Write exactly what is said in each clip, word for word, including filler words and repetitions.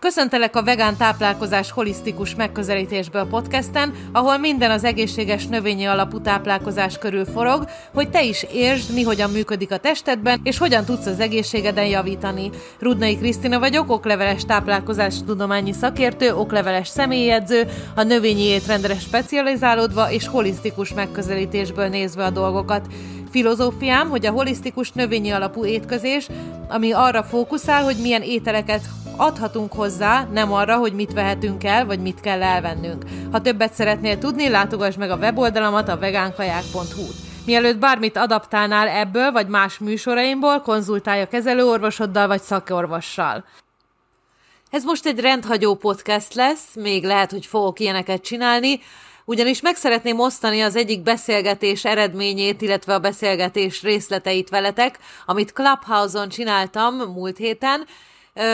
Köszöntelek a vegán táplálkozás holisztikus megközelítésből podcasten, ahol minden az egészséges növényi alapú táplálkozás körül forog, hogy te is értsd, mi hogyan működik a testedben, és hogyan tudsz az egészségeden javítani. Rudnai Krisztina vagyok, okleveles táplálkozástudományi szakértő, okleveles személyedző, a növényi étrendre specializálódva és holisztikus megközelítésből nézve a dolgokat. Filozófiám, hogy a holisztikus növényi alapú étkezés, ami arra fókuszál, hogy milyen ételeket adhatunk hozzá, nem arra, hogy mit vehetünk el, vagy mit kell elvennünk. Ha többet szeretnél tudni, látogass meg a weboldalamat, a vegánkaják pont hu-t. Mielőtt bármit adaptálnál ebből, vagy más műsoraimból, konzultálj a kezelőorvosoddal, vagy szakorvossal. Ez most egy rendhagyó podcast lesz, még lehet, hogy fogok ilyeneket csinálni, ugyanis meg szeretném osztani az egyik beszélgetés eredményét, illetve a beszélgetés részleteit veletek, amit Clubhouse-on csináltam múlt héten.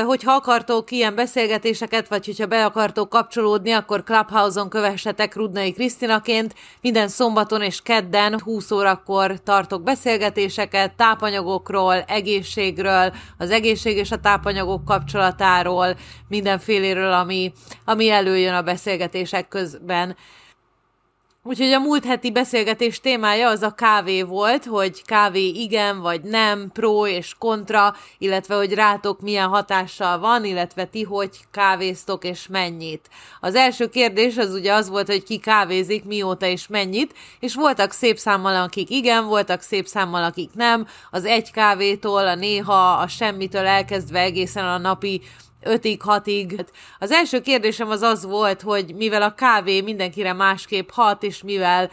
Hogyha akartok ilyen beszélgetéseket, vagy hogyha be akartok kapcsolódni, akkor Clubhouse-on kövessetek Rudnai Krisztinaként. Minden szombaton és kedden húsz órakor tartok beszélgetéseket tápanyagokról, egészségről, az egészség és a tápanyagok kapcsolatáról, mindenféléről, ami, ami előjön a beszélgetések közben. Úgyhogy a múlt heti beszélgetés témája az a kávé volt, hogy kávé igen vagy nem, pro és kontra, illetve hogy rátok milyen hatással van, illetve ti hogy kávéztok és mennyit. Az első kérdés az ugye az volt, hogy ki kávézik, mióta és mennyit, és voltak szép számmal, akik igen, voltak szép számmal, akik nem, az egy kávétól, a néha, a semmitől elkezdve egészen a napi ötig, hatig. Az első kérdésem az az volt, hogy mivel a kávé mindenkire másképp hat, és mivel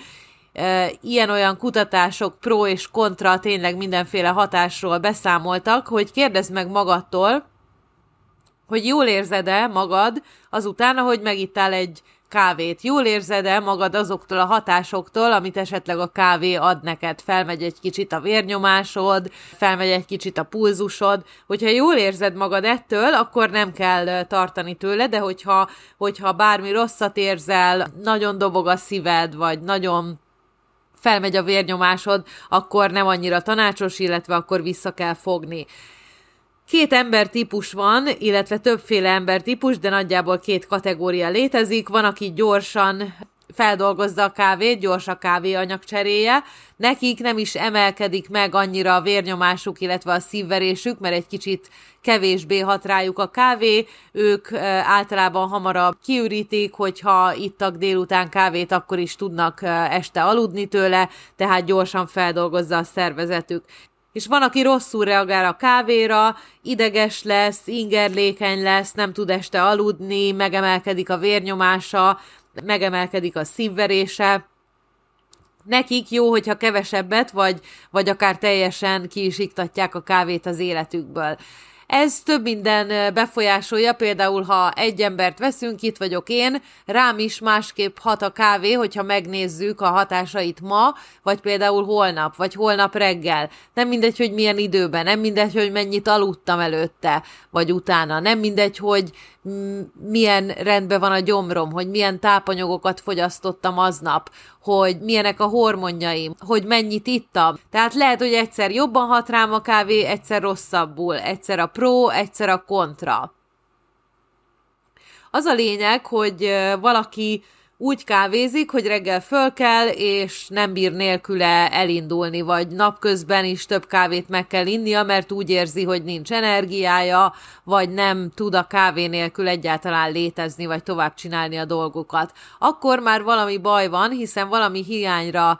e, ilyen-olyan kutatások pro és kontra tényleg mindenféle hatásról beszámoltak, hogy kérdezd meg magadtól, hogy jól érzed-e magad azután, ahogy megittál egy kávét. Jól érzed-e magad azoktól a hatásoktól, amit esetleg a kávé ad neked? Felmegy egy kicsit a vérnyomásod, felmegy egy kicsit a pulzusod. Hogyha jól érzed magad ettől, akkor nem kell tartani tőle, de hogyha, hogyha bármi rosszat érzel, nagyon dobog a szíved, vagy nagyon felmegy a vérnyomásod, akkor nem annyira tanácsos, illetve akkor vissza kell fogni. Két embertípus van, illetve többféle embertípus, de nagyjából két kategória létezik. Van, aki gyorsan feldolgozza a kávét, gyors a kávé anyagcseréje. Nekik nem is emelkedik meg annyira a vérnyomásuk, illetve a szívverésük, mert egy kicsit kevésbé hat rájuk a kávé. Ők általában hamarabb kiürítik, hogyha ittak délután kávét, akkor is tudnak este aludni tőle, tehát gyorsan feldolgozza a szervezetük. És van, aki rosszul reagál a kávéra, ideges lesz, ingerlékeny lesz, nem tud este aludni, megemelkedik a vérnyomása, megemelkedik a szívverése. Nekik jó, hogyha kevesebbet, vagy, vagy akár teljesen ki is iktatják a kávét az életükből. Ez több minden befolyásolja, például ha egy embert veszünk, itt vagyok én, rám is másképp hat a kávé, hogyha megnézzük a hatásait ma, vagy például holnap, vagy holnap reggel. Nem mindegy, hogy milyen időben, nem mindegy, hogy mennyit aludtam előtte, vagy utána, nem mindegy, hogy milyen rendben van a gyomrom, hogy milyen tápanyagokat fogyasztottam aznap, hogy milyenek a hormonjaim, hogy mennyit ittam. Tehát lehet, hogy egyszer jobban hat rám a kávé, egyszer rosszabbul, egyszer a pro, egyszer a kontra. Az a lényeg, hogy valaki úgy kávézik, hogy reggel föl kell, és nem bír nélküle elindulni, vagy napközben is több kávét meg kell innia, mert úgy érzi, hogy nincs energiája, vagy nem tud a kávé nélkül egyáltalán létezni, vagy tovább csinálni a dolgokat. Akkor már valami baj van, hiszen valami hiányra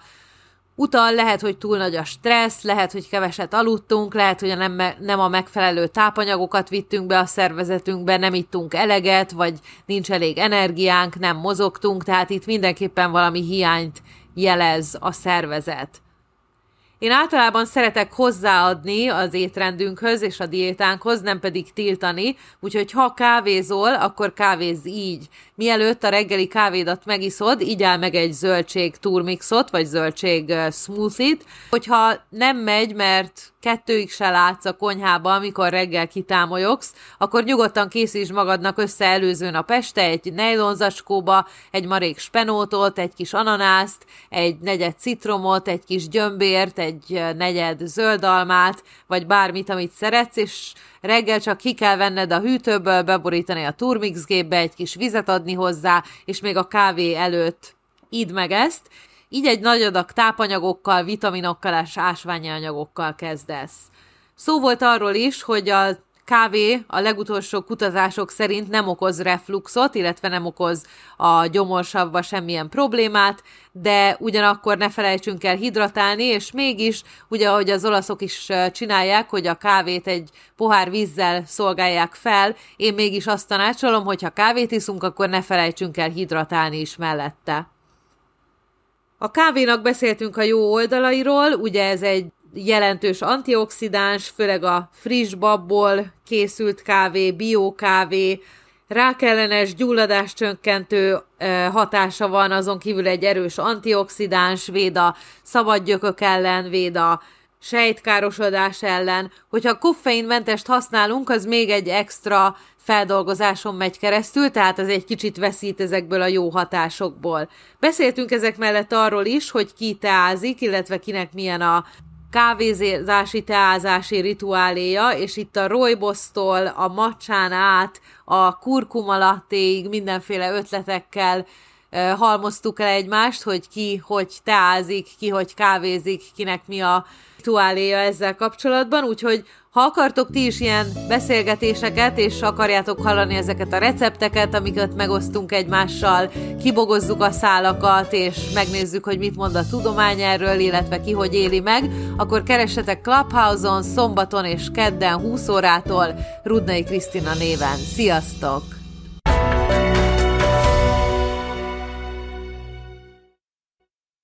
utal, lehet, hogy túl nagy a stressz, lehet, hogy keveset aludtunk, lehet, hogy nem, nem a megfelelő tápanyagokat vittünk be a szervezetünkbe, nem ittunk eleget, vagy nincs elég energiánk, nem mozogtunk, tehát itt mindenképpen valami hiányt jelez a szervezet. Én általában szeretek hozzáadni az étrendünkhöz és a diétánkhoz, nem pedig tiltani, úgyhogy ha kávézol, akkor kávézz így. Mielőtt a reggeli kávédat megiszod, igyál meg egy zöldség turmixot, vagy zöldség smoothie-t. Hogyha nem megy, mert kettőig se látsz a konyhába, amikor reggel kitámolyogsz, akkor nyugodtan készíts magadnak össze előző nap este egy nejlonzacskóba, egy marék spenótot, egy kis ananászt, egy negyed citromot, egy kis gyömbért, egy negyed zöldalmát, vagy bármit, amit szeretsz, és reggel csak ki kell venned a hűtőből, beborítani a turmixgépbe, egy kis vizet adni hozzá, és még a kávé előtt idd meg ezt. Így egy nagy adag tápanyagokkal, vitaminokkal és ásványi anyagokkal kezdesz. Szó volt arról is, hogy a kávé a legutolsó kutatások szerint nem okoz refluxot, illetve nem okoz a gyomorsavba semmilyen problémát, de ugyanakkor ne felejtsünk el hidratálni, és mégis, ugye ahogy az olaszok is csinálják, hogy a kávét egy pohár vízzel szolgálják fel, én mégis azt tanácsolom, hogy ha kávét iszunk, akkor ne felejtsünk el hidratálni is mellette. A kávénak beszéltünk a jó oldalairól, ugye ez egy jelentős antioxidáns, főleg a friss babból készült kávé, biókávé, rákellenes, gyulladáscsökkentő hatása van, azon kívül egy erős antioxidáns, véd a szabad gyökök ellen, véd a sejtkárosodás ellen. Hogyha koffeinmentest használunk, az még egy extra feldolgozáson megy keresztül, tehát az egy kicsit veszít ezekből a jó hatásokból. Beszéltünk ezek mellett arról is, hogy ki teázik, illetve kinek milyen a kávézási, teázási rituáléja, és itt a rooibos-tól a macsán át, a kurkuma lattéig mindenféle ötletekkel halmoztuk el egymást, hogy ki hogy teázik, ki hogy kávézik, kinek mi a rituáléja ezzel kapcsolatban, úgyhogy ha akartok ti is ilyen beszélgetéseket, és akarjátok hallani ezeket a recepteket, amiket megosztunk egymással, kibogozzuk a szálakat, és megnézzük, hogy mit mond a tudomány erről, illetve ki hogy éli meg, akkor keressetek Clubhouse-on, szombaton és kedden húsz órától Rudnai Krisztina néven. Sziasztok!